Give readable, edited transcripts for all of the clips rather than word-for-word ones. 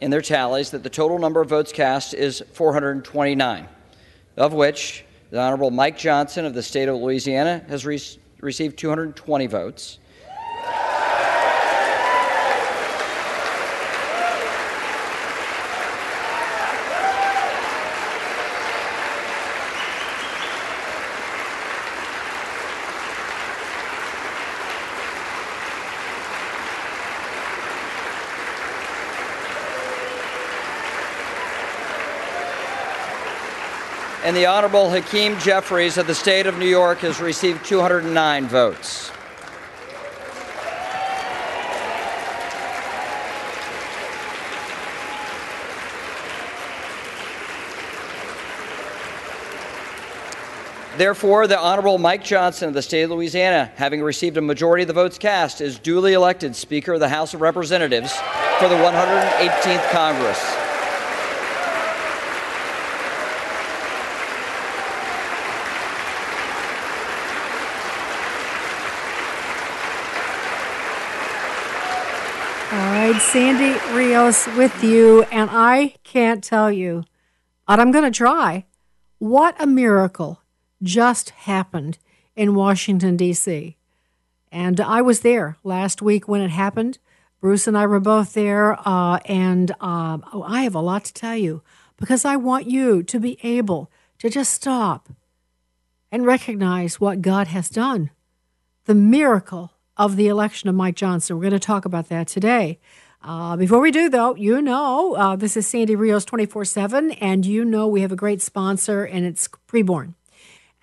in their tallies that the total number of votes cast is 429, of which the Honorable Mike Johnson of the state of Louisiana has received 220 votes. And the Honorable Hakeem Jeffries of the state of New York has received 209 votes. Therefore, the Honorable Mike Johnson of the state of Louisiana, having received a majority of the votes cast, is duly elected Speaker of the House of Representatives for the 118th Congress. Sandy Rios with you, and I can't tell you, but I'm going to try. What a miracle just happened in Washington, D.C. And I was there last week when it happened. Bruce and I were both there, I have a lot to tell you because I want you to be able to just stop and recognize what God has done. The miracle of the election of Mike Johnson. We're going to talk about that today. Before we do, though, this is Sandy Rios 24/7, and you know we have a great sponsor, and it's Preborn.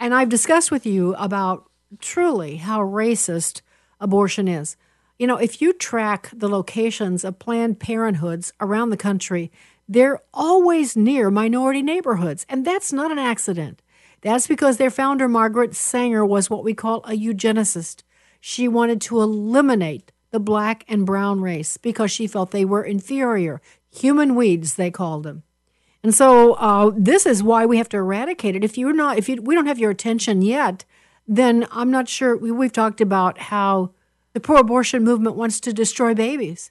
And I've discussed with you about truly how racist abortion is. You know, if you track the locations of Planned Parenthoods around the country, they're always near minority neighborhoods, and that's not an accident. That's because their founder, Margaret Sanger, was what we call a eugenicist. She wanted to eliminate the black and brown race because she felt they were inferior. Human weeds, they called them. And so this is why we have to eradicate it. If we don't have your attention yet, then I'm not sure. We've talked about how the pro-abortion movement wants to destroy babies.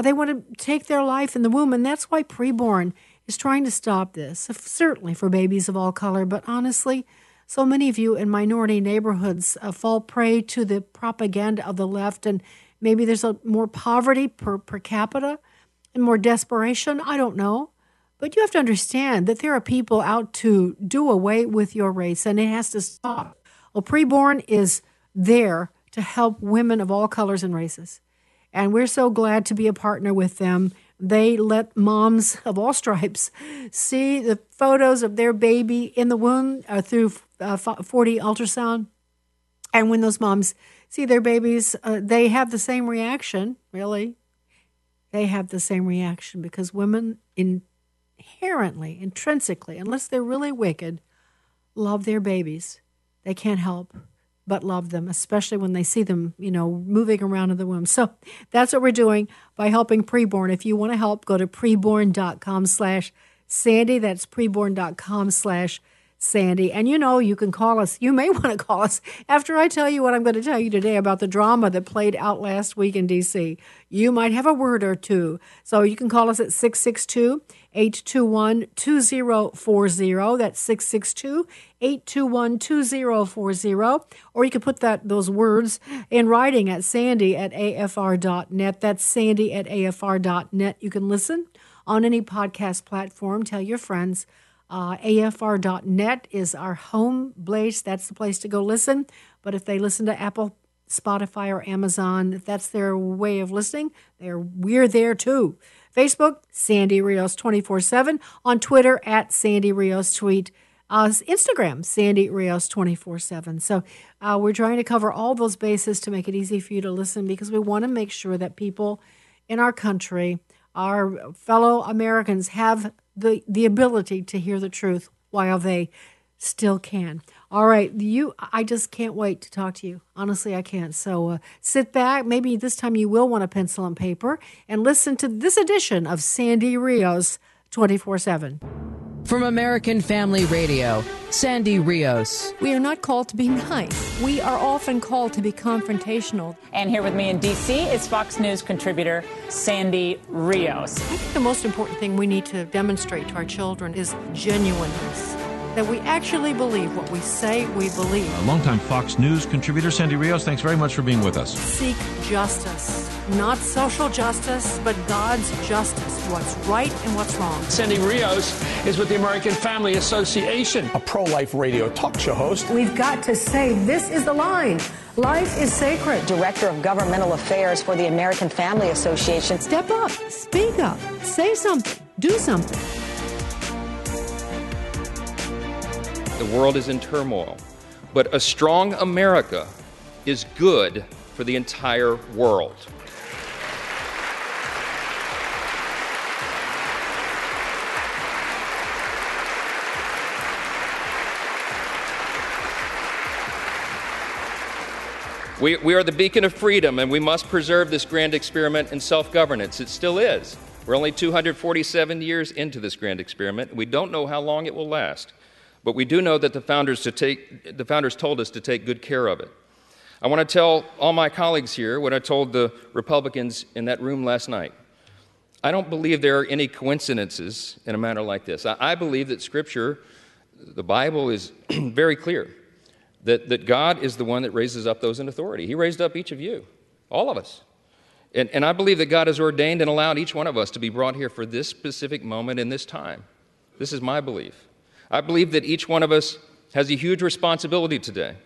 They want to take their life in the womb, and that's why Preborn is trying to stop this, certainly for babies of all color, but honestly, so many of you in minority neighborhoods fall prey to the propaganda of the left, and maybe there's more poverty per capita and more desperation. I don't know. But you have to understand that there are people out to do away with your race, and it has to stop. Well, Preborn is there to help women of all colors and races, and we're so glad to be a partner with them. They let moms of all stripes see the photos of their baby in the womb through 4D ultrasound. And when those moms see their babies, they have the same reaction, really. They have the same reaction because women inherently, intrinsically, unless they're really wicked, love their babies. They can't help but love them, especially when they see them, moving around in the womb. So that's what we're doing by helping Preborn. If you want to help, go to preborn.com/Sandy. That's preborn.com/Sandy. And you can call us. You may want to call us after I tell you what I'm going to tell you today about the drama that played out last week in D.C. You might have a word or two. So you can call us at 662-821-2040. That's 662-821-2040. Or you can put those words in writing at sandy@afr.net. That's sandy@afr.net. You can listen on any podcast platform. Tell your friends. AFR.net is our home place. That's the place to go listen. But if they listen to Apple, Spotify, or Amazon, if that's their way of listening, we're there too. Facebook, Sandy Rios 24/7. On Twitter, at Sandy Rios Tweet. Instagram, Sandy Rios 24/7. So we're trying to cover all those bases to make it easy for you to listen because we want to make sure that people in our country, our fellow Americans, have the ability to hear the truth while they still can. All right, I just can't wait to talk to you. Honestly, I can't. So sit back. Maybe this time you will want a pencil and paper and listen to this edition of Sandy Rios 24/7. From American Family Radio, Sandy Rios. We are not called to be nice. We are often called to be confrontational. And here with me in D.C. is Fox News contributor Sandy Rios. I think the most important thing we need to demonstrate to our children is genuineness, that we actually believe what we say we believe. A longtime Fox News contributor Sandy Rios, thanks very much for being with us. Seek justice, not social justice, but God's justice, what's right and what's wrong. Sandy Rios is with the American Family Association, a pro-life radio talk show host. We've got to say this is the line. Life is sacred. Director of Governmental Affairs for the American Family Association. Step up, speak up, say something, do something. The world is in turmoil, but a strong America is good for the entire world. We are the beacon of freedom, and we must preserve this grand experiment in self-governance. It still is. We're only 247 years into this grand experiment. We don't know how long it will last. But we do know that the founders told us to take good care of it. I want to tell all my colleagues here what I told the Republicans in that room last night. I don't believe there are any coincidences in a matter like this. I believe that Scripture, the Bible, is very clear that God is the one that raises up those in authority. He raised up each of you, all of us. And I believe that God has ordained and allowed each one of us to be brought here for this specific moment in this time. This is my belief. I believe that each one of us has a huge responsibility today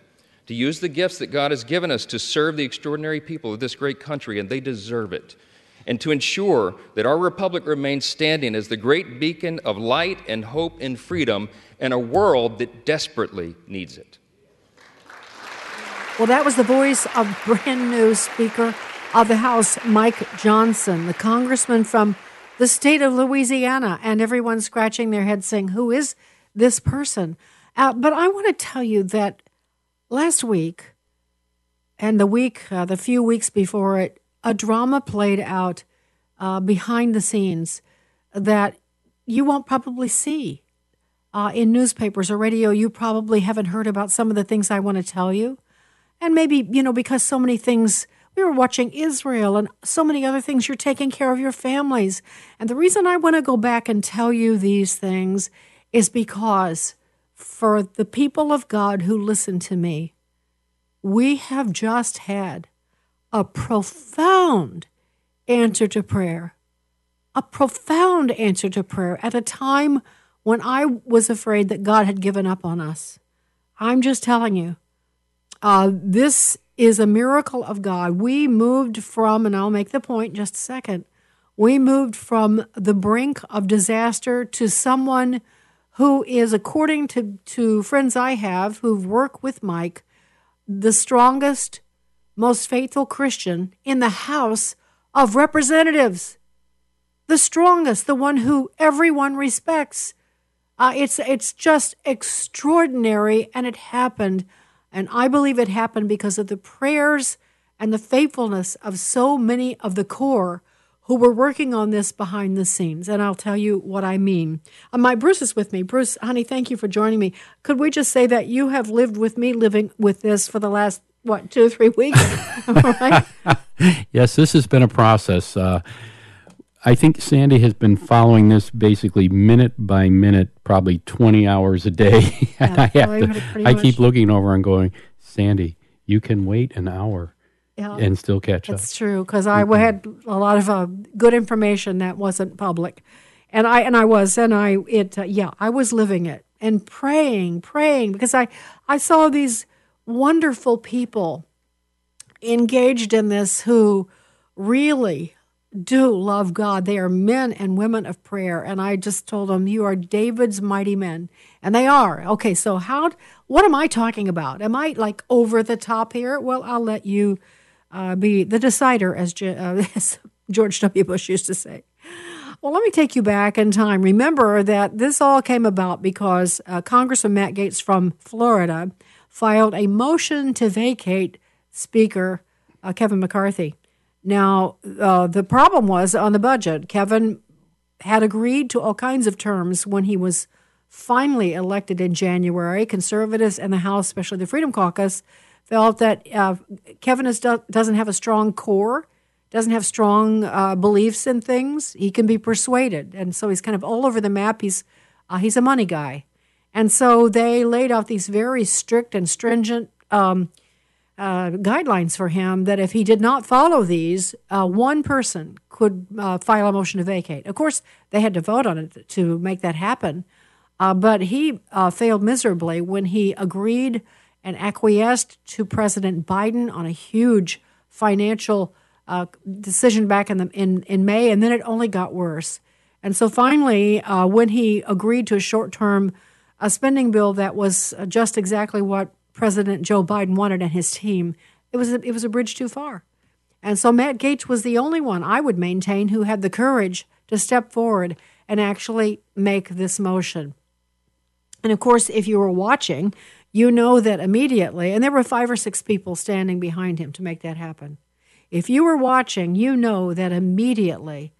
to use the gifts that God has given us to serve the extraordinary people of this great country, and they deserve it, and to ensure that our republic remains standing as the great beacon of light and hope and freedom in a world that desperately needs it. Well, that was the voice of brand new Speaker of the House, Mike Johnson, the congressman from the state of Louisiana, and everyone scratching their head saying, who is this person? But I want to tell you that last week and the few weeks before it, a drama played out behind the scenes that you won't probably see in newspapers or radio. You probably haven't heard about some of the things I want to tell you. And maybe, because so many things, we were watching Israel and so many other things, you're taking care of your families. And the reason I want to go back and tell you these things is because for the people of God who listen to me, we have just had a profound answer to prayer, at a time when I was afraid that God had given up on us. I'm just telling you, this is a miracle of God. We moved from, and I'll make the point in just a second, we moved from the brink of disaster to someone who is, according to friends I have who work with Mike, the strongest, most faithful Christian in the House of Representatives. The strongest, the one who everyone respects. It's just extraordinary, and it happened. And I believe it happened because of the prayers and the faithfulness of so many of the core who were working on this behind the scenes, and I'll tell you what I mean. My Bruce is with me. Bruce, honey, thank you for joining me. Could we just say that you have lived with me living with this for the last, 2 or 3 weeks? All right. Yes, this has been a process. I think Sandy has been following this basically minute by minute, probably 20 hours a day. And I keep looking over and going, Sandy, you can wait an hour. Yeah. And still catch up. That's true, because I had a lot of good information that wasn't public, and I was living it and praying because I saw these wonderful people engaged in this who really do love God. They are men and women of prayer, and I just told them, you are David's mighty men, and they are. Okay, so what am I talking about? Am I like over the top here? Well, I'll let you be the decider, as George W. Bush used to say. Well, let me take you back in time. Remember that this all came about because Congressman Matt Gaetz from Florida filed a motion to vacate Speaker Kevin McCarthy. Now, the problem was on the budget. Kevin had agreed to all kinds of terms when he was finally elected in January, conservatives in the House, especially the Freedom Caucus, felt that Kevin doesn't have a strong core, doesn't have strong beliefs in things. He can be persuaded. And so he's kind of all over the map. He's a money guy. And so they laid out these very strict and stringent guidelines for him that if he did not follow these, one person could file a motion to vacate. Of course, they had to vote on it to make that happen. But he failed miserably when he agreed and acquiesced to President Biden on a huge financial decision back in May, and then it only got worse. And so finally, when he agreed to a short-term spending bill that was just exactly what President Joe Biden wanted and his team, it was a bridge too far. And so Matt Gaetz was the only one, I would maintain, who had the courage to step forward and actually make this motion. And, of course, if you were watching, you know that immediately, and there were 5 or 6 people standing behind him to make that happen. If you were watching, you know that immediately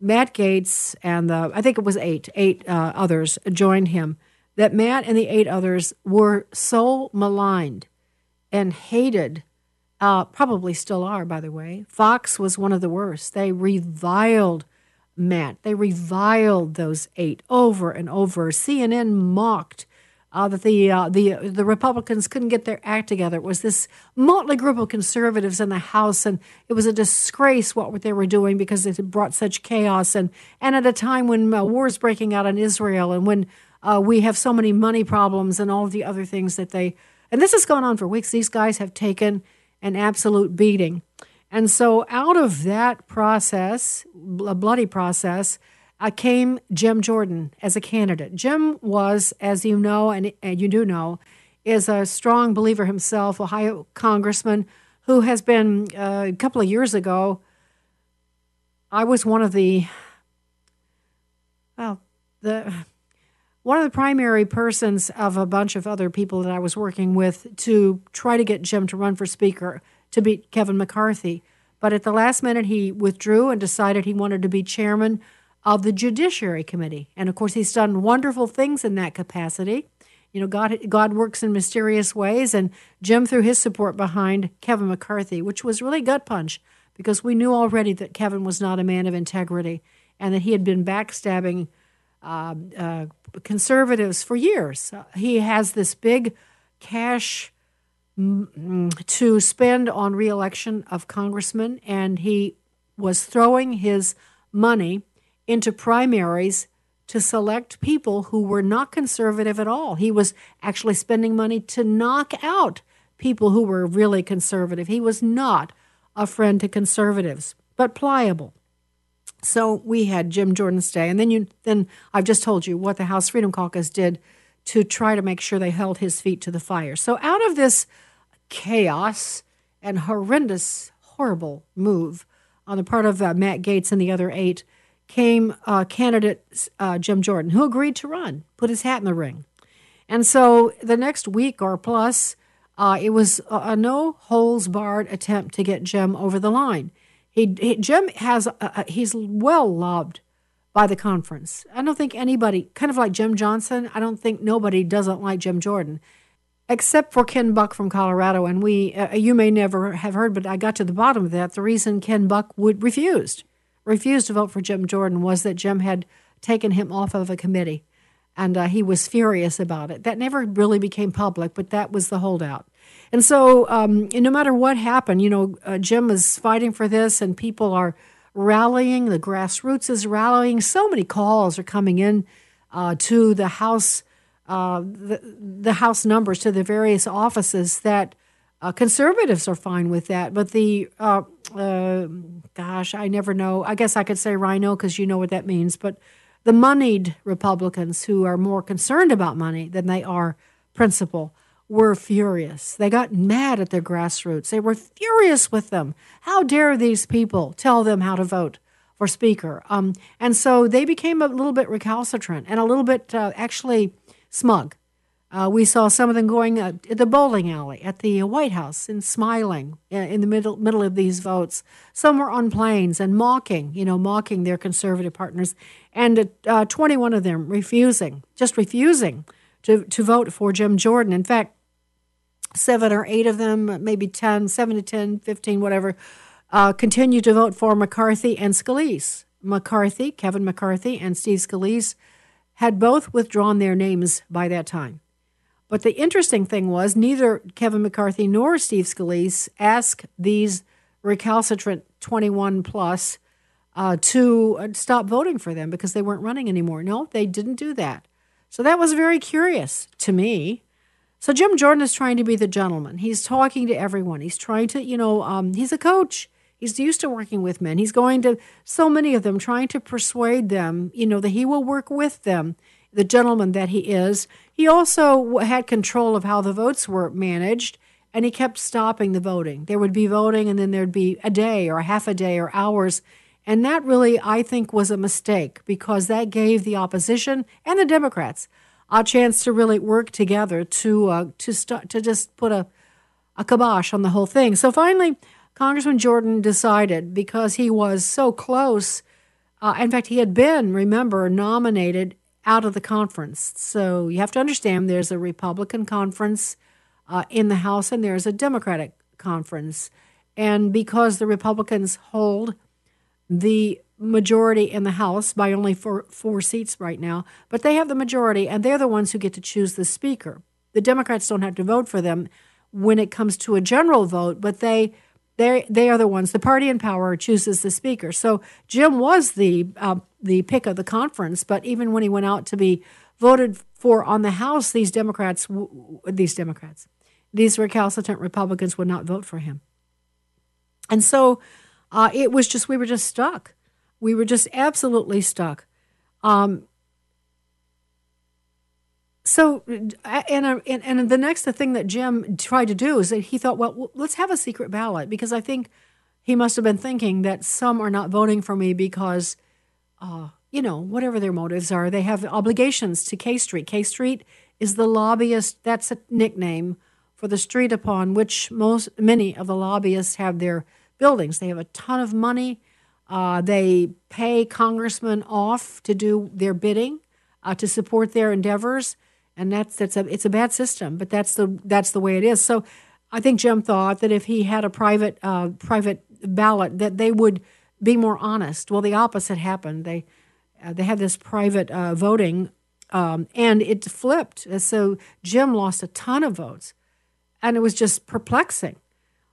Matt Gaetz and I think it was eight others joined him, that Matt and the 8 others were so maligned and hated, probably still are, by the way. Fox was one of the worst. They reviled Matt. They reviled those 8 over and over. CNN mocked that the Republicans couldn't get their act together. It was this motley group of conservatives in the House, and it was a disgrace what they were doing because it had brought such chaos. And at a time when war is breaking out in Israel and when we have so many money problems and all of the other things that and this has gone on for weeks. These guys have taken an absolute beating. And so out of that process, a bloody process, came Jim Jordan as a candidate. Jim was, as you know, and you do know, is a strong believer himself, Ohio congressman, who has been, a couple of years ago, I was one of the primary persons of a bunch of other people that I was working with to try to get Jim to run for speaker to beat Kevin McCarthy. But at the last minute, he withdrew and decided he wanted to be chairman of the Judiciary Committee. And, of course, he's done wonderful things in that capacity. You know, God works in mysterious ways, and Jim threw his support behind Kevin McCarthy, which was really gut punch because we knew already that Kevin was not a man of integrity and that he had been backstabbing conservatives for years. He has this big cash to spend on re-election of congressmen, and he was throwing his money into primaries to select people who were not conservative at all. He was actually spending money to knock out people who were really conservative. He was not a friend to conservatives, but pliable. So we had Jim Jordan stay, and then I've just told you what the House Freedom Caucus did to try to make sure they held his feet to the fire. So out of this chaos and horrendous, horrible move on the part of Matt Gaetz and the other 8 came candidate Jim Jordan, who agreed to run, put his hat in the ring. And so the next week or plus, it was a no-holds-barred attempt to get Jim over the line. Jim has he's well loved by the conference. I don't think anybody, kind of like Jim Johnson, I don't think nobody doesn't like Jim Jordan, except for Ken Buck from Colorado. And we, you may never have heard, but I got to the bottom of that. The reason Ken Buck refused to vote for Jim Jordan was that Jim had taken him off of a committee, and he was furious about it. That never really became public, but that was the holdout. And so no matter what happened, you know, Jim is fighting for this and people are rallying. The grassroots is rallying. So many calls are coming in to the House, the House numbers to the various offices that conservatives are fine with that. But the, I never know. I guess I could say rhino because you know what that means. But the moneyed Republicans who are more concerned about money than they are principle were furious. They got mad at their grassroots. They were furious with them. How dare these people tell them how to vote for speaker? And so they became a little bit recalcitrant and a little bit actually smug. We saw some of them going at the bowling alley, at the White House, and smiling in the middle of these votes. Some were on planes and mocking their conservative partners, and 21 of them refusing to vote for Jim Jordan. In fact, 7 or 8 of them, maybe 10, 7 to 10, 15, whatever, continued to vote for McCarthy and Scalise. Kevin McCarthy and Steve Scalise had both withdrawn their names by that time. But the interesting thing was neither Kevin McCarthy nor Steve Scalise asked these recalcitrant 21-plus to stop voting for them because they weren't running anymore. No, they didn't do that. So that was very curious to me. So Jim Jordan is trying to be the gentleman. He's talking to everyone. He's trying to, he's a coach. He's used to working with men. He's going to so many of them, trying to persuade them, that he will work with them, the gentleman that he is. He also had control of how the votes were managed, and he kept stopping the voting. There would be voting, and then there'd be a day or half a day or hours. And that really, I think, was a mistake because that gave the opposition and the Democrats a chance to really work together to just put a kibosh on the whole thing. So finally, Congressman Jordan decided, because he was so close, in fact, he had been, remember, nominated out of the conference. So you have to understand there's a Republican conference in the House and there's a Democratic conference. And because the Republicans hold the majority in the House by only four seats right now, but they have the majority and they're the ones who get to choose the speaker. The Democrats don't have to vote for them when it comes to a general vote, but they are the ones, the party in power chooses the speaker. So Jim was the pick of the conference, but even when he went out to be voted for on the House, these recalcitrant Republicans would not vote for him. And so it was just, we were just stuck. We were just absolutely stuck. So the next thing that Jim tried to do is that he thought, well, let's have a secret ballot, because I think he must have been thinking that some are not voting for me because, whatever their motives are, they have obligations to K Street. K Street is the lobbyist, that's a nickname for the street upon which many of the lobbyists have their buildings. They have a ton of money. They pay congressmen off to do their bidding, to support their endeavors. And it's a bad system, but that's the way it is. So I think Jim thought that if he had a private ballot, that they would be more honest. Well, the opposite happened. They had this private voting, and it flipped. So Jim lost a ton of votes, and it was just perplexing.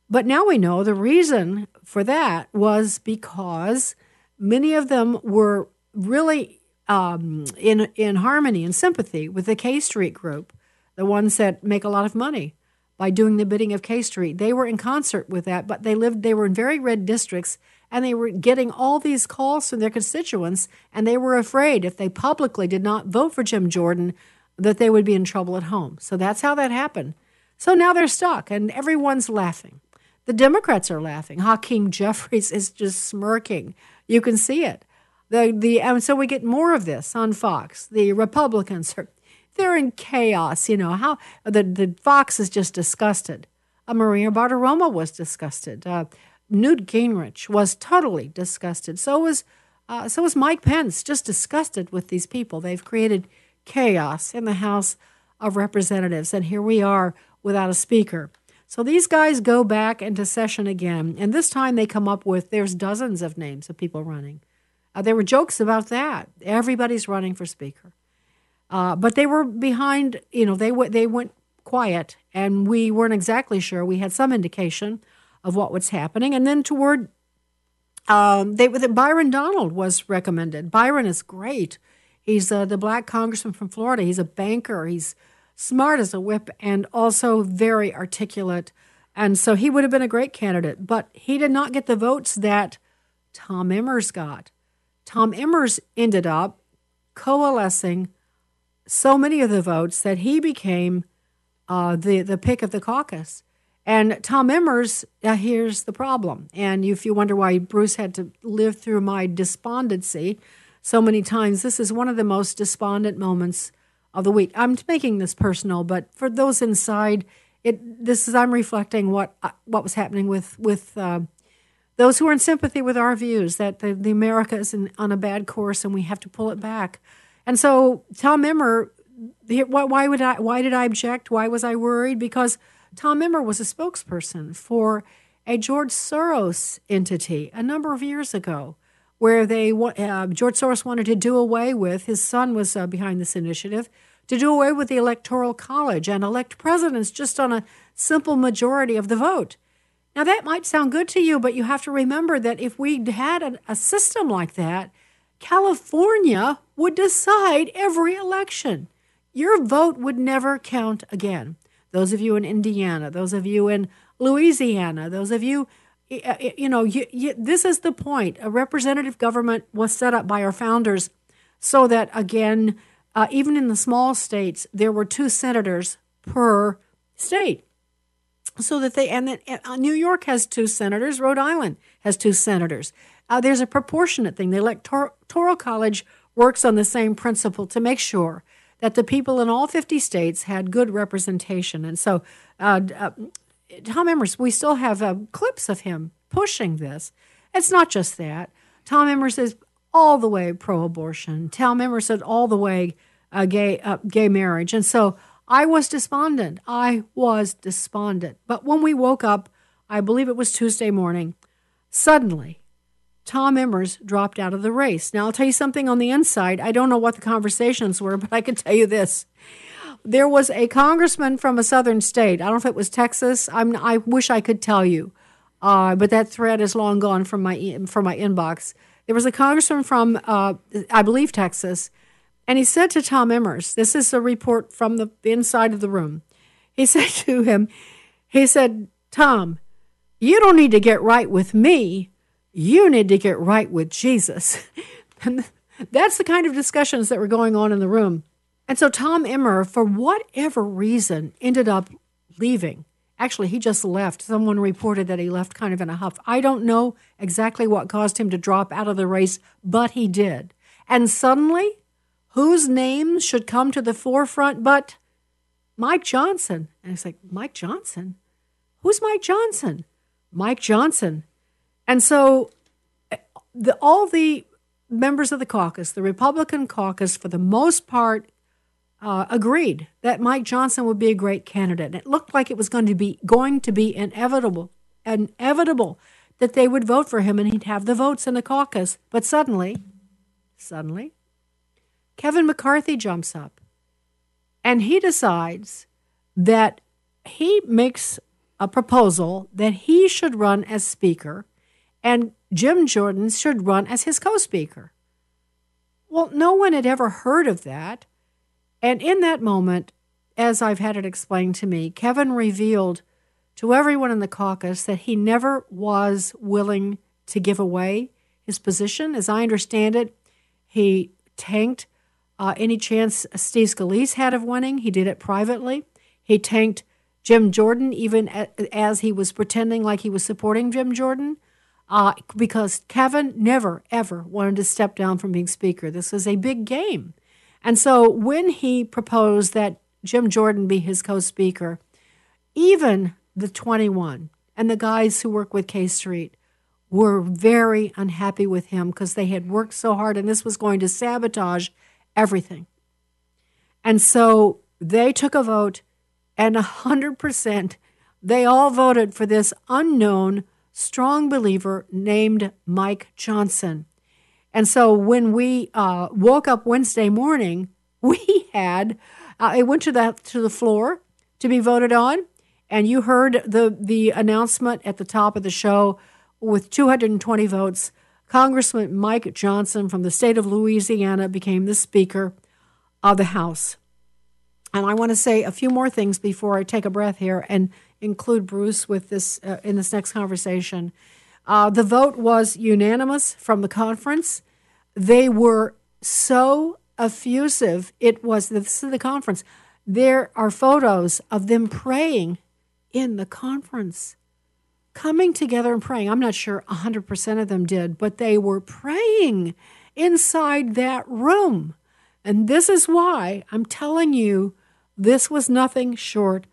But now we know the reason for that was because many of them were really in harmony and sympathy with the K Street group, the ones that make a lot of money by doing the bidding of K Street. They were in concert with that, but they were in very red districts, and they were getting all these calls from their constituents, and they were afraid if they publicly did not vote for Jim Jordan that they would be in trouble at home. So that's how that happened. So now they're stuck, and everyone's laughing. The Democrats are laughing. Hakeem Jeffries is just smirking. You can see it. And so we get more of this on Fox. The Republicans they're in chaos. How the Fox is just disgusted. Maria Bartiromo was disgusted. Newt Gingrich was totally disgusted. So was Mike Pence, just disgusted with these people. They've created chaos in the House of Representatives, and here we are without a speaker. So these guys go back into session again, and this time they come up with there's dozens of names of people running. There were jokes about that. Everybody's running for speaker. But they were behind, they went quiet, and we weren't exactly sure. We had some indication of what was happening. And then toward, Byron Donald was recommended. Byron is great. He's the black congressman from Florida. He's a banker. He's smart as a whip and also very articulate. And so he would have been a great candidate, but he did not get the votes that Tom Emmers got. Tom Emmers ended up coalescing so many of the votes that he became the pick of the caucus. And Tom Emmers, here's the problem. And if you wonder why Bruce had to live through my despondency so many times, this is one of the most despondent moments of the week. I'm making this personal, but for those inside, I'm reflecting what was happening with those who are in sympathy with our views, that the America is on a bad course and we have to pull it back. And so Tom Emmers, why did I object? Why was I worried? Because Tom Emmers was a spokesperson for a George Soros entity a number of years ago, where George Soros wanted to do away with, his son was behind this initiative, to do away with the Electoral College and elect presidents just on a simple majority of the vote. Now, that might sound good to you, but you have to remember that if we had a system like that, California would decide every election. Your vote would never count again. Those of you in Indiana, those of you in Louisiana, those of you... this is the point. A representative government was set up by our founders so that, again, even in the small states, there were 2 senators per state. New York has 2 senators. Rhode Island has 2 senators. There's a proportionate thing. The Electoral College works on the same principle to make sure that the people in all 50 states had good representation. And so... Tom Emmers, we still have clips of him pushing this. It's not just that. Tom Emmers is all the way pro-abortion. Tom Emmers is all the way gay marriage. And so I was despondent. But when we woke up, I believe it was Tuesday morning, suddenly Tom Emmers dropped out of the race. Now, I'll tell you something on the inside. I don't know what the conversations were, but I can tell you this. There was a congressman from a southern state. I don't know if it was Texas. I wish I could tell you, but that thread is long gone from my inbox. There was a congressman from, I believe, Texas, and he said to Tom Emmers, this is a report from the inside of the room. He said to him, Tom, you don't need to get right with me. You need to get right with Jesus. And that's the kind of discussions that were going on in the room. And so Tom Emmers, for whatever reason, ended up leaving. Actually, he just left. Someone reported that he left kind of in a huff. I don't know exactly what caused him to drop out of the race, but he did. And suddenly, whose names should come to the forefront but Mike Johnson? And it's like, Mike Johnson? Who's Mike Johnson? Mike Johnson. And so all the members of the caucus, the Republican caucus, for the most part, agreed that Mike Johnson would be a great candidate. And it looked like it was going to be inevitable that they would vote for him and he'd have the votes in the caucus. But suddenly, Kevin McCarthy jumps up and he decides that he makes a proposal that he should run as speaker and Jim Jordan should run as his co-speaker. Well, no one had ever heard of that. And in that moment, as I've had it explained to me, Kevin revealed to everyone in the caucus that he never was willing to give away his position. As I understand it, he tanked any chance Steve Scalise had of winning. He did it privately. He tanked Jim Jordan, even as he was pretending like he was supporting Jim Jordan, because Kevin never, ever wanted to step down from being speaker. This was a big game. And so when he proposed that Jim Jordan be his co-speaker, even the 21 and the guys who work with K Street were very unhappy with him because they had worked so hard and this was going to sabotage everything. And so they took a vote and 100%, they all voted for this unknown, strong believer named Mike Johnson. And so when we woke up Wednesday morning, we had it went to the floor to be voted on, and you heard the announcement at the top of the show with 220 votes. Congressman Mike Johnson from the state of Louisiana became the Speaker of the House. And I want to say a few more things before I take a breath here and include Bruce with this in this next conversation. The vote was unanimous from the conference. They were so effusive. It was this is the conference. There are photos of them praying in the conference, coming together and praying. I'm not sure 100% of them did, but they were praying inside that room. And this is why I'm telling you this was nothing short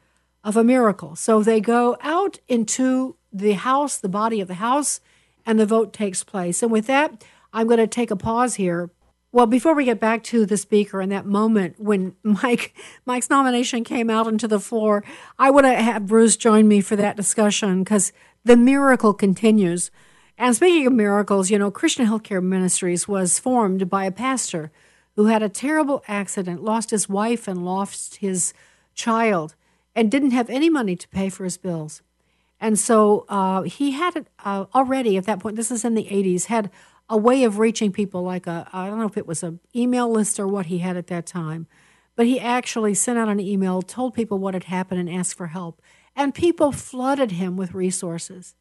of a miracle. So they go out into the House, the body of the House, and the vote takes place. And with that, I'm going to take a pause here. Well, before we get back to the speaker and that moment when Mike's nomination came out into the floor, I want to have Bruce join me for that discussion because the miracle continues. And speaking of miracles, you know, Christian Healthcare Ministries was formed by a pastor who had a terrible accident, lost his wife and lost his child, and didn't have any money to pay for his bills. And so he had already at that point, this is in the 80s, had a way of reaching people like I don't know if it was an email list or what he had at that time, but he actually sent out an email, told people what had happened and asked for help. And people flooded him with resources.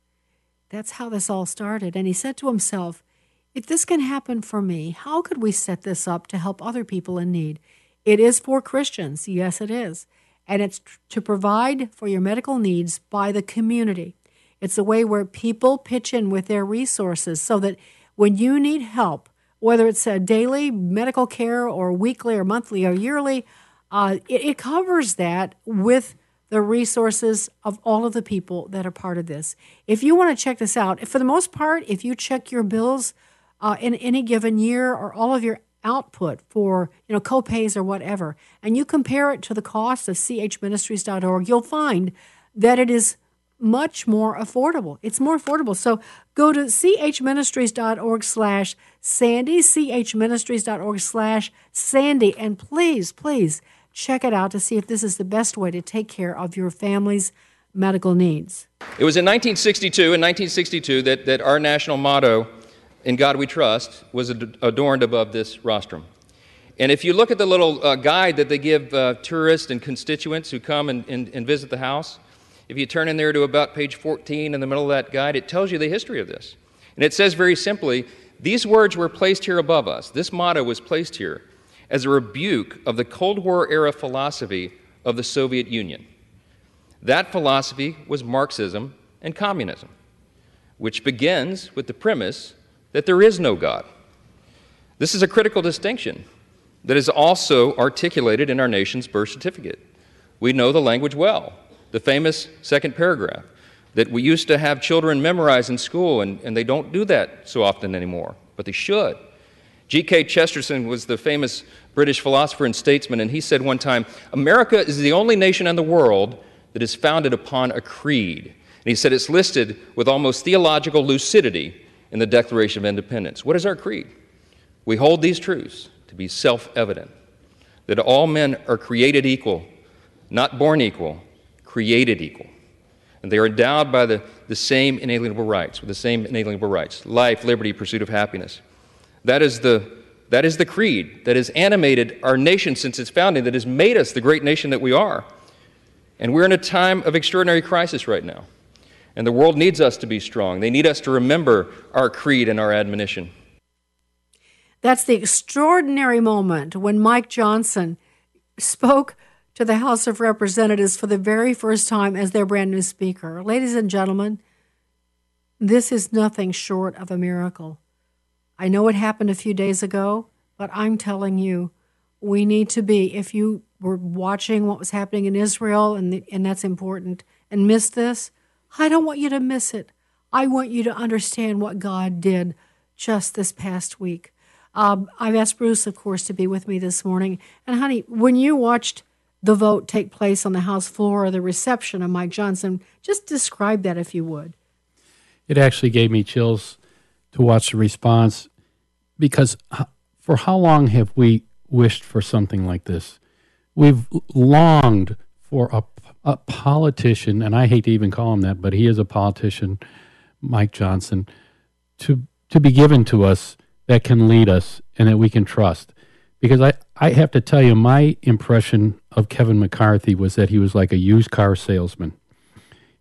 That's how this all started. And he said to himself, if this can happen for me, how could we set this up to help other people in need? It is for Christians. Yes, it is. And it's to provide for your medical needs by the community. It's a way where people pitch in with their resources so that when you need help, whether it's a daily medical care or weekly or monthly or yearly, it covers that with the resources of all of the people that are part of this. If you want to check this out, for the most part, if you check your bills in any given year or all of your output for co-pays or whatever, and you compare it to the cost of chministries.org, you'll find that it is much more affordable. It's more affordable. So go to chministries.org/Sandy, chministries.org/Sandy, and please, please check it out to see if this is the best way to take care of your family's medical needs. It was in 1962 that our national motto, "In God We Trust," was adorned above this rostrum. And if you look at the little guide that they give tourists and constituents who come and visit the house, if you turn in there to about page 14 in the middle of that guide, it tells you the history of this. And it says very simply, these words were placed here above us. This motto was placed here as a rebuke of the Cold War era philosophy of the Soviet Union. That philosophy was Marxism and communism, which begins with the premise that there is no God. This is a critical distinction that is also articulated in our nation's birth certificate. We know the language well. The famous second paragraph that we used to have children memorize in school, and they don't do that so often anymore, but they should. G.K. Chesterton was the famous British philosopher and statesman, and he said one time, America is the only nation in the world that is founded upon a creed. And he said it's listed with almost theological lucidity in the Declaration of Independence. What is our creed? We hold these truths to be self-evident, that all men are created equal, not born equal, created equal, and they are endowed by the same inalienable rights, with the same inalienable rights, life, liberty, pursuit of happiness. That is the creed that has animated our nation since its founding, that has made us the great nation that we are. And we're in a time of extraordinary crisis right now, and the world needs us to be strong. They need us to remember our creed and our admonition. That's the extraordinary moment when Mike Johnson spoke to the House of Representatives for the very first time as their brand new speaker. Ladies and gentlemen, this is nothing short of a miracle. I know it happened a few days ago, but I'm telling you, we need to be, if you were watching what was happening in Israel, and that's important, and missed this, I don't want you to miss it. I want you to understand what God did just this past week. I've asked Bruce, of course, to be with me this morning. And honey, when you watched the vote take place on the House floor or the reception of Mike Johnson, just describe that if you would. It actually gave me chills to watch the response, because for how long have we wished for something like this? We've longed for a politician, and I hate to even call him that, but he is a politician, Mike Johnson, to be given to us that can lead us and that we can trust. Because I have to tell you, my impression of Kevin McCarthy was that he was like a used car salesman.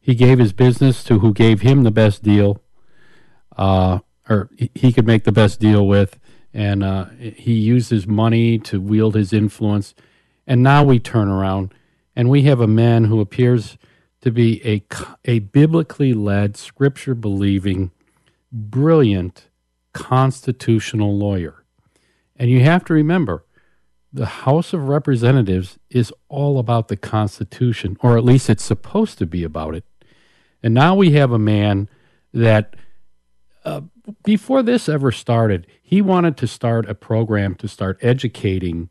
He gave his business to who gave him the best deal, or he could make the best deal with, and he used his money to wield his influence. And now we turn around, and we have a man who appears to be a biblically led, scripture-believing, brilliant constitutional lawyer. And you have to remember, the House of Representatives is all about the Constitution, or at least it's supposed to be about it. And now we have a man that, before this ever started, he wanted to start a program to start educating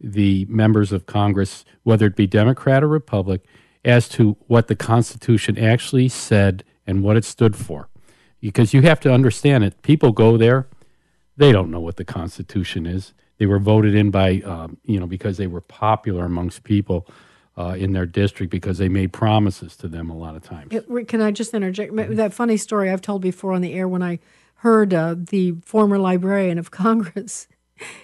the members of Congress, whether it be Democrat or Republic, as to what the Constitution actually said and what it stood for. Because you have to understand it. People go there, they don't know what the Constitution is. They were voted in by, because they were popular amongst people in their district because they made promises to them a lot of times. Can I just interject? That funny story I've told before on the air when I heard the former librarian of Congress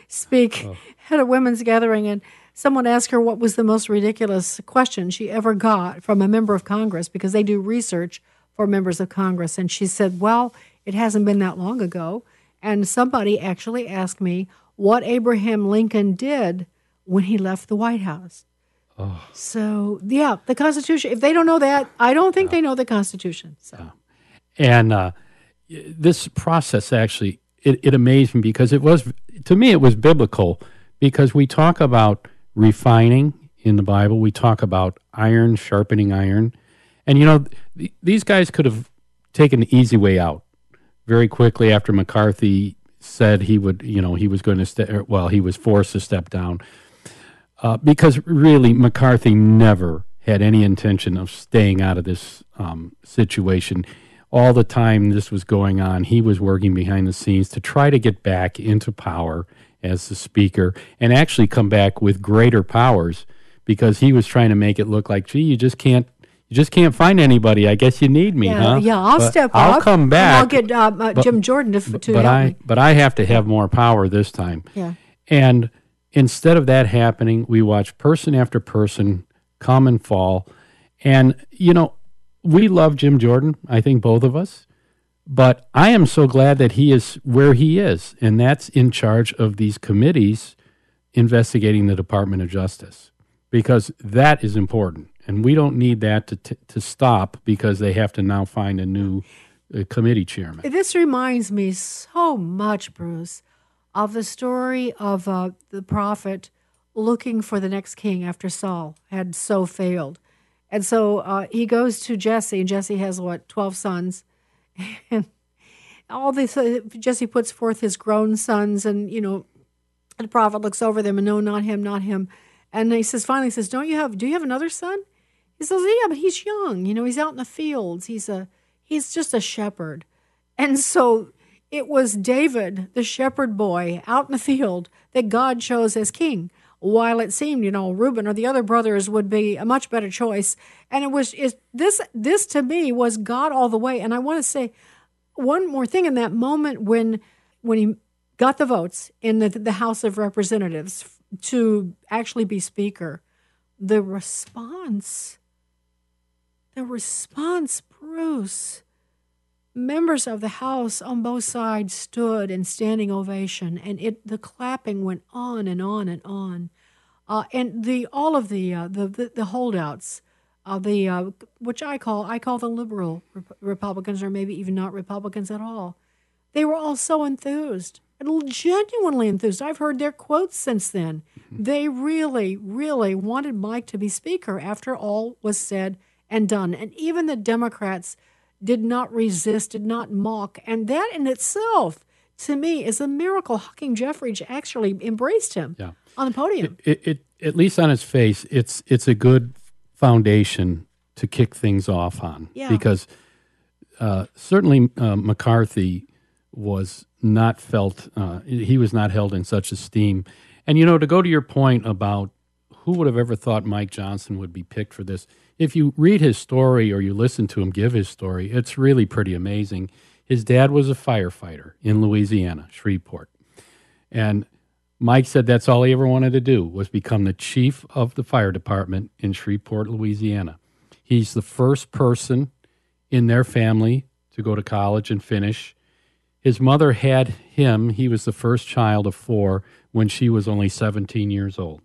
speak at a women's gathering, and someone asked her what was the most ridiculous question she ever got from a member of Congress, because they do research for members of Congress. And she said, well, it hasn't been that long ago, and somebody actually asked me what Abraham Lincoln did when he left the White House. Oh. So, yeah, the Constitution, if they don't know that, I don't think they know the Constitution. So, and this process actually, it amazed me, because it was, to me, it was biblical, because we talk about refining in the Bible. We talk about iron sharpening iron. And, you know, these guys could have taken the easy way out very quickly after McCarthy said he would, he was going to, he was forced to step down. Because really, McCarthy never had any intention of staying out of this situation. All the time this was going on, he was working behind the scenes to try to get back into power as the speaker, and actually come back with greater powers, because he was trying to make it look like, gee, you just can't find anybody. I guess you need me, huh? Yeah, I'll step up. I'll come back. I'll get Jim Jordan to help me. But I have to have more power this time. Yeah. And instead of that happening, we watch person after person come and fall. And, we love Jim Jordan, I think both of us, but I am so glad that he is where he is, and that's in charge of these committees investigating the Department of Justice, because that is important, and we don't need that to stop because they have to now find a new committee chairman. This reminds me so much, Bruce, of the story of the prophet looking for the next king after Saul had so failed. And so he goes to Jesse, and Jesse has, 12 sons. And all this, Jesse puts forth his grown sons, and, the prophet looks over them, and no, not him, not him. And he says, do you have another son? He says, yeah, but he's young. He's out in the fields. He's just a shepherd. And so it was David, the shepherd boy, out in the field, that God chose as king. While it seemed, Reuben or the other brothers would be a much better choice. And it was this to me was God all the way. And I want to say one more thing in that moment when he got the votes in the House of Representatives to actually be Speaker, the response, Bruce, members of the House on both sides stood in standing ovation, and the clapping went on and on and on, and all of the holdouts, which I call the liberal Republicans, or maybe even not Republicans at all, they were all so enthused, and genuinely enthused. I've heard their quotes since then. They really, really wanted Mike to be Speaker after all was said and done, and even the Democrats did not resist, did not mock. And that in itself, to me, is a miracle. Hakeem Jeffries actually embraced him on the podium. It at least on his face, it's a good foundation to kick things off on. Yeah. Because certainly McCarthy was not felt, he was not held in such esteem. And, to go to your point about who would have ever thought Mike Johnson would be picked for this, if you read his story or you listen to him give his story, it's really pretty amazing. His dad was a firefighter in Louisiana, Shreveport. And Mike said that's all he ever wanted to do was become the chief of the fire department in Shreveport, Louisiana. He's the first person in their family to go to college and finish. His mother had him. He was the first child of four when she was only 17 years old.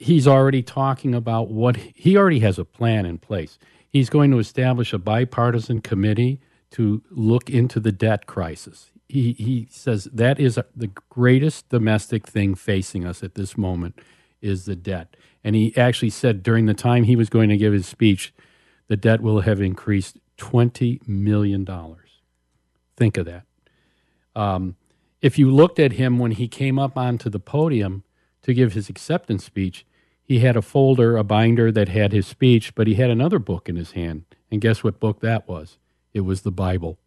He's already talking about he already has a plan in place. He's going to establish a bipartisan committee to look into the debt crisis. he says that is the greatest domestic thing facing us at this moment is the debt. And he actually said during the time he was going to give his speech, the debt will have increased $20 million. Think of that. If you looked at him when he came up onto the podium to give his acceptance speech, he had a folder, a binder that had his speech, but he had another book in his hand. And guess what book that was? It was the Bible.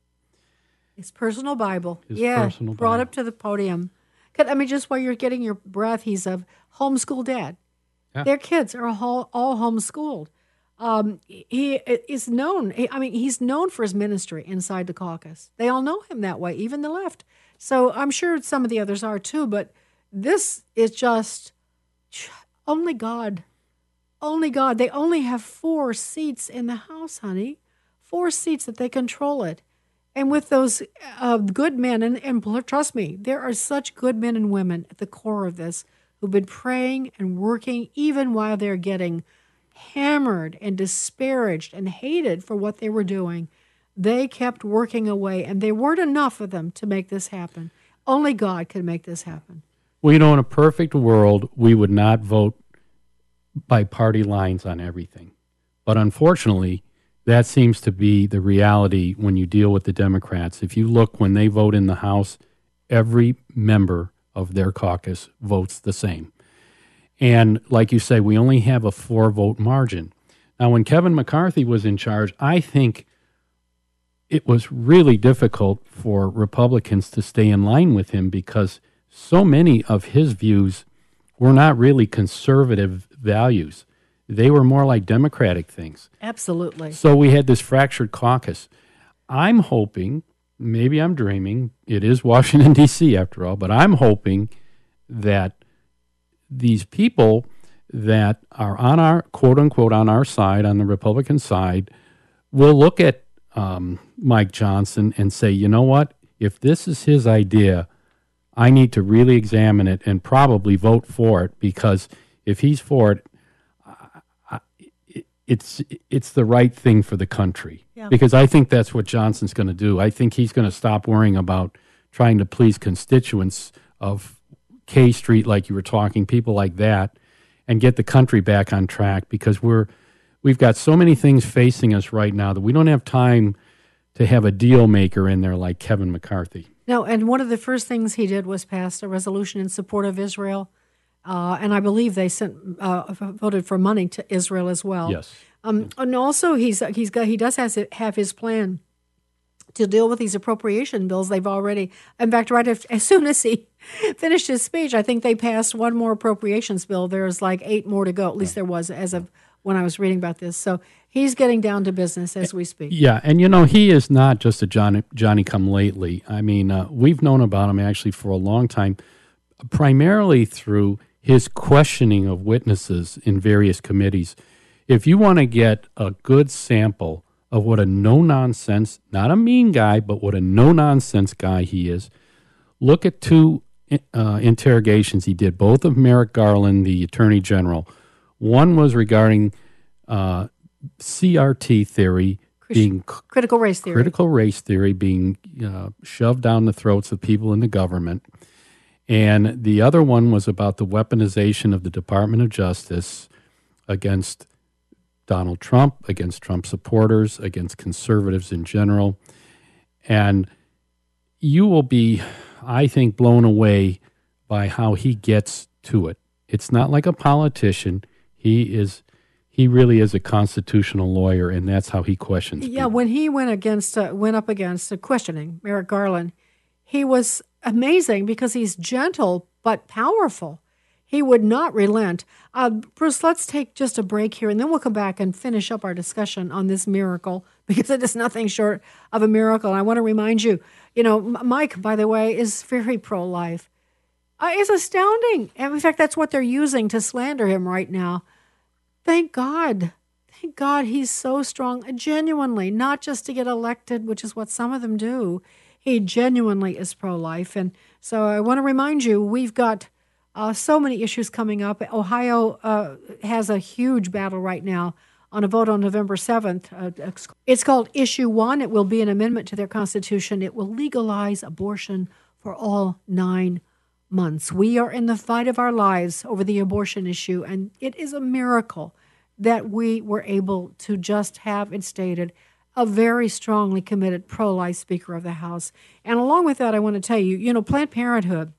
His personal Bible. His personal Bible. Up to the podium. I mean, just while you're getting your breath, he's a homeschool dad. Yeah. Their kids are all homeschooled. He is known. I mean, he's known for his ministry inside the caucus. They all know him that way, even the left. So I'm sure some of the others are too, but this is just only God. Only God. They only have 4 seats in the House, honey. 4 seats that they control it. And with those good men, and trust me, there are such good men and women at the core of this who've been praying and working even while they're getting hammered and disparaged and hated for what they were doing. They kept working away, and there weren't enough of them to make this happen. Only God could make this happen. Well, you know, in a perfect world, we would not vote by party lines on everything. But unfortunately, that seems to be the reality when you deal with the Democrats. If you look, when they vote in the House, every member of their caucus votes the same. And like you say, we only have a 4-vote margin. Now, when Kevin McCarthy was in charge, I think it was really difficult for Republicans to stay in line with him because so many of his views were not really conservative values. They were more like Democratic things. Absolutely. So we had this fractured caucus. I'm hoping, maybe I'm dreaming, it is Washington, D.C. after all, but I'm hoping that these people that are on our, quote-unquote, on our side, on the Republican side, will look at Mike Johnson and say, you know what, if this is his idea, I need to really examine it and probably vote for it, because if he's for it, it's the right thing for the country. Yeah. Because I think that's what Johnson's going to do. I think he's going to stop worrying about trying to please constituents of K Street, like you were talking, people like that, and get the country back on track, because we've got so many things facing us right now that we don't have time to have a deal maker in there like Kevin McCarthy. No, and one of the first things he did was pass a resolution in support of Israel, and I believe they voted for money to Israel as well. Yes, and also he does have his plan to deal with these appropriation bills they've already. In fact, as soon as he finished his speech, I think they passed one more appropriations bill. There's like 8 more to go. At least there was as of when I was reading about this. So he's getting down to business as we speak. Yeah, and you know, he is not just a Johnny-come-lately. I mean, we've known about him actually for a long time, primarily through his questioning of witnesses in various committees. If you want to get a good sample of what a no-nonsense, not a mean guy, but what a no-nonsense guy he is, look at 2 interrogations he did, both of Merrick Garland, the Attorney General. One was regarding CRT theory, critical race theory being shoved down the throats of people in the government. And the other one was about the weaponization of the Department of Justice against Donald Trump, against Trump supporters, against conservatives in general. And you will be, I think, blown away by how he gets to it. It's not like a politician. He really is a constitutional lawyer, and that's how he questions people. Yeah, when he went up against questioning Merrick Garland, he was amazing because he's gentle but powerful. He would not relent. Bruce, let's take just a break here, and then we'll come back and finish up our discussion on this miracle, because it is nothing short of a miracle. And I want to remind you, you know, Mike, by the way, is very pro-life. It's astounding. And in fact, that's what they're using to slander him right now. Thank God. Thank God he's so strong, genuinely, not just to get elected, which is what some of them do. He genuinely is pro-life. And so I want to remind you, we've got so many issues coming up. Ohio has a huge battle right now on a vote on November 7th. It's called Issue 1. It will be an amendment to their constitution. It will legalize abortion for all 9 months. We are in the fight of our lives over the abortion issue, and it is a miracle that we were able to just have it stated a very strongly committed pro-life Speaker of the House. And along with that, I want to tell you, Planned Parenthood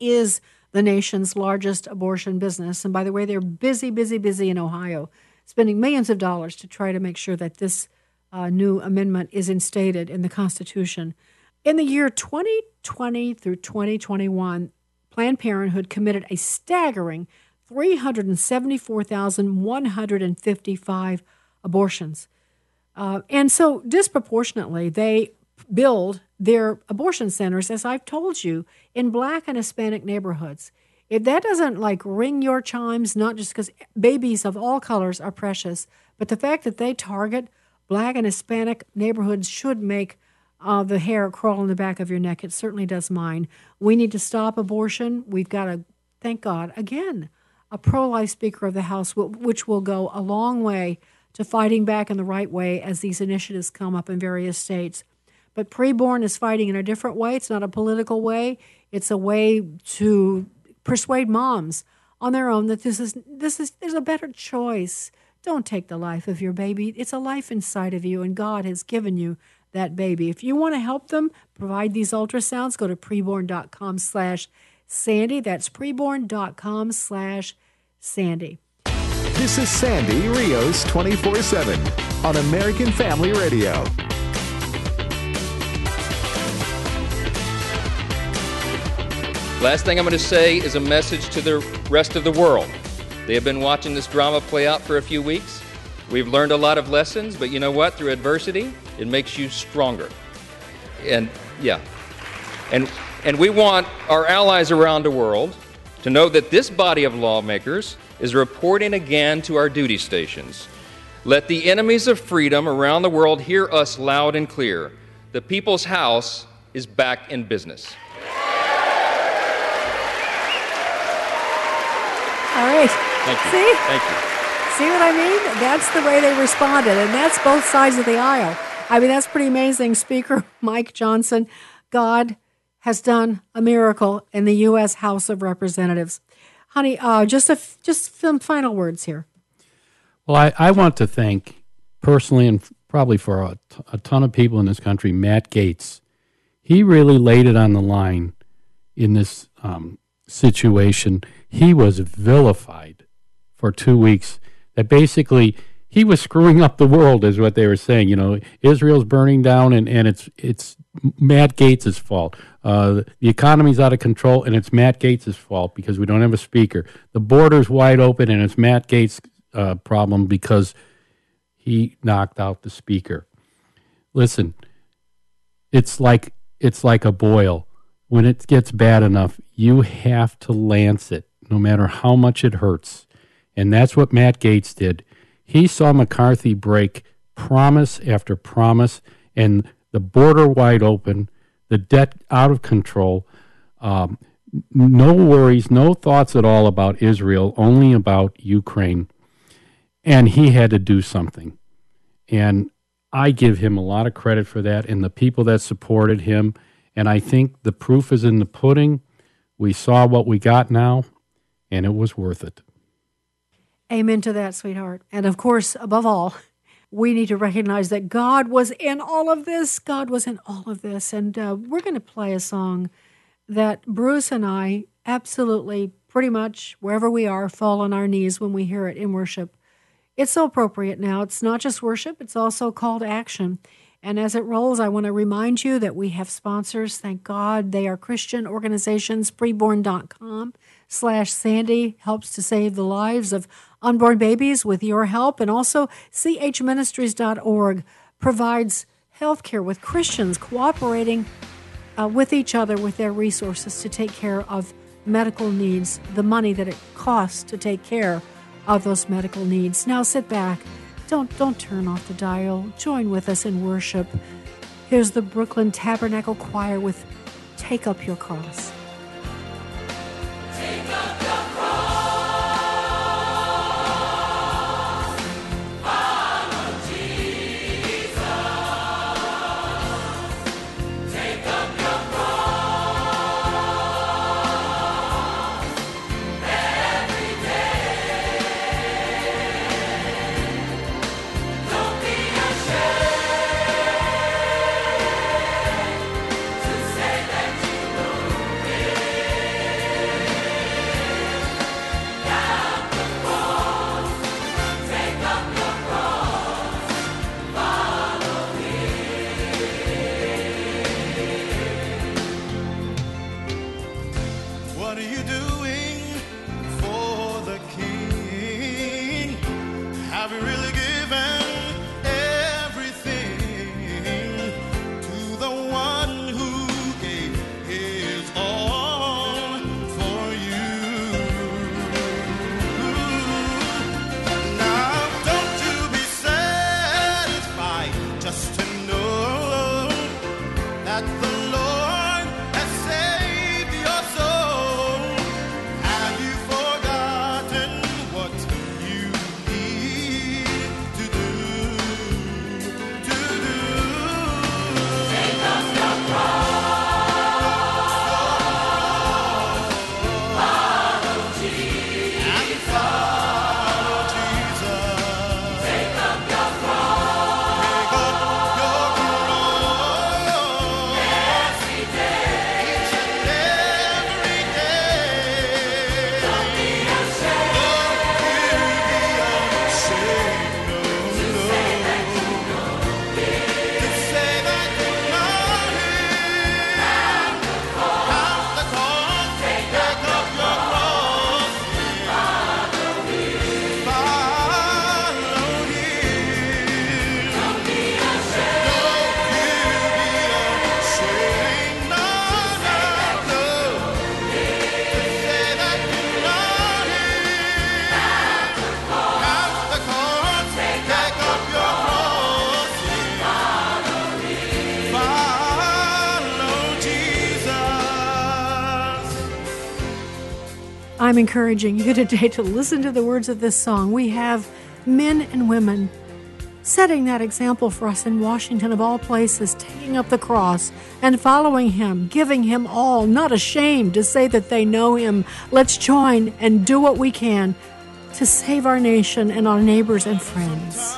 is the nation's largest abortion business. And by the way, they're busy, busy, busy in Ohio, spending millions of dollars to try to make sure that this new amendment is instated in the Constitution. In the year 2020 through 2021, Planned Parenthood committed a staggering 374,155 abortions. And so disproportionately, they build their abortion centers, as I've told you, in Black and Hispanic neighborhoods. If that doesn't ring your chimes, not just because babies of all colors are precious, but the fact that they target Black and Hispanic neighborhoods should make the hair crawl on the back of your neck. It certainly does mine. We need to stop abortion. We've got to, thank God, again, a pro-life Speaker of the House, which will go a long way to fighting back in the right way as these initiatives come up in various states. But Preborn is fighting in a different way. It's not a political way. It's a way to persuade moms on their own that there's a better choice. Don't take the life of your baby. It's a life inside of you, and God has given you that baby. If you want to help them provide these ultrasounds, go to preborn.com/Sandy. That's preborn.com/Sandy. This is Sandy Rios 24/7 on American Family Radio. Last thing I'm going to say is a message to the rest of the world. They have been watching this drama play out for a few weeks. We've learned a lot of lessons, but you know what? Through adversity, it makes you stronger. And we want our allies around the world to know that this body of lawmakers is reporting again to our duty stations. Let the enemies of freedom around the world hear us loud and clear. The People's House is back in business. All right. Thank you. See? Thank you. See what I mean? That's the way they responded, and that's both sides of the aisle. I mean, that's pretty amazing. Speaker Mike Johnson, God has done a miracle in the U.S. House of Representatives. Honey, just some final words here. Well, I want to thank personally and probably for a ton of people in this country, Matt Gaetz. He really laid it on the line in this situation. He was vilified for 2 weeks. That basically he was screwing up the world is what they were saying. Israel's burning down and it's Matt Gaetz's fault. The economy's out of control and it's Matt Gaetz's fault because we don't have a speaker. The border's wide open and it's Matt Gaetz's problem because he knocked out the speaker. Listen, it's like a boil. When it gets bad enough, you have to lance it, no matter how much it hurts. And that's what Matt Gaetz did. He saw McCarthy break promise after promise, and the border wide open, the debt out of control, no worries, no thoughts at all about Israel, only about Ukraine. And he had to do something. And I give him a lot of credit for that, and the people that supported him. And I think the proof is in the pudding. We saw what we got now, and it was worth it. Amen to that, sweetheart. And of course, above all, we need to recognize that God was in all of this. God was in all of this. And we're going to play a song that Bruce and I absolutely, pretty much, wherever we are, fall on our knees when we hear it in worship. It's so appropriate now. It's not just worship. It's also call to action. And as it rolls, I want to remind you that we have sponsors. Thank God. They are Christian organizations. Preborn.com/Sandy helps to save the lives of unborn babies with your help. And also chministries.org provides healthcare with Christians cooperating with each other with their resources to take care of medical needs, the money that it costs to take care of those medical needs. Now sit back. Don't turn off the dial. Join with us in worship. Here's the Brooklyn Tabernacle Choir with Take Up Your Cross. Take up your cross. doing for the King? Have you really given everything to the one who gave his all for you? Now don't you be satisfied just to know that the I'm encouraging you today to listen to the words of this song. We have men and women setting that example for us in Washington, of all places, taking up the cross and following him, giving him all, not ashamed to say that they know him. Let's join and do what we can to save our nation and our neighbors and friends.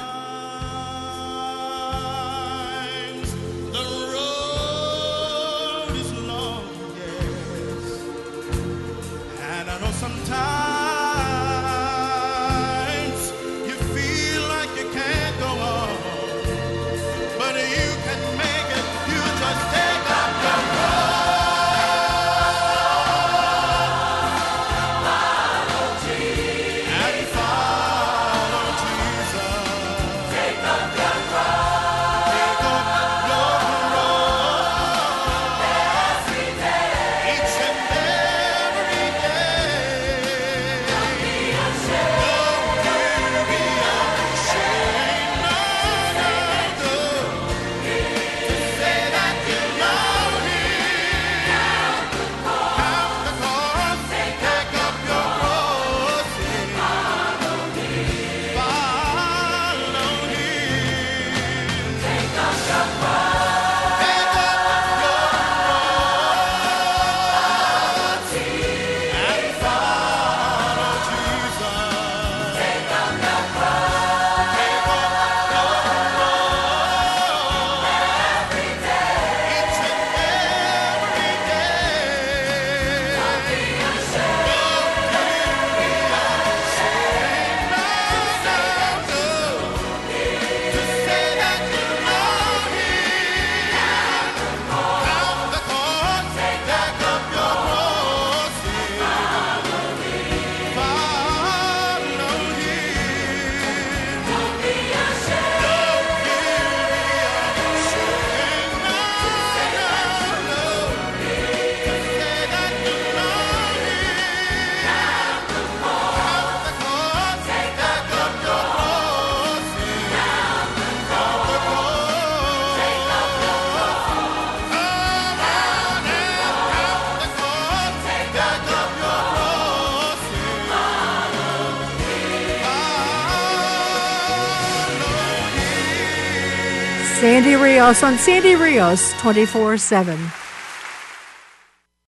Sandy Rios on Sandy Rios 24/7.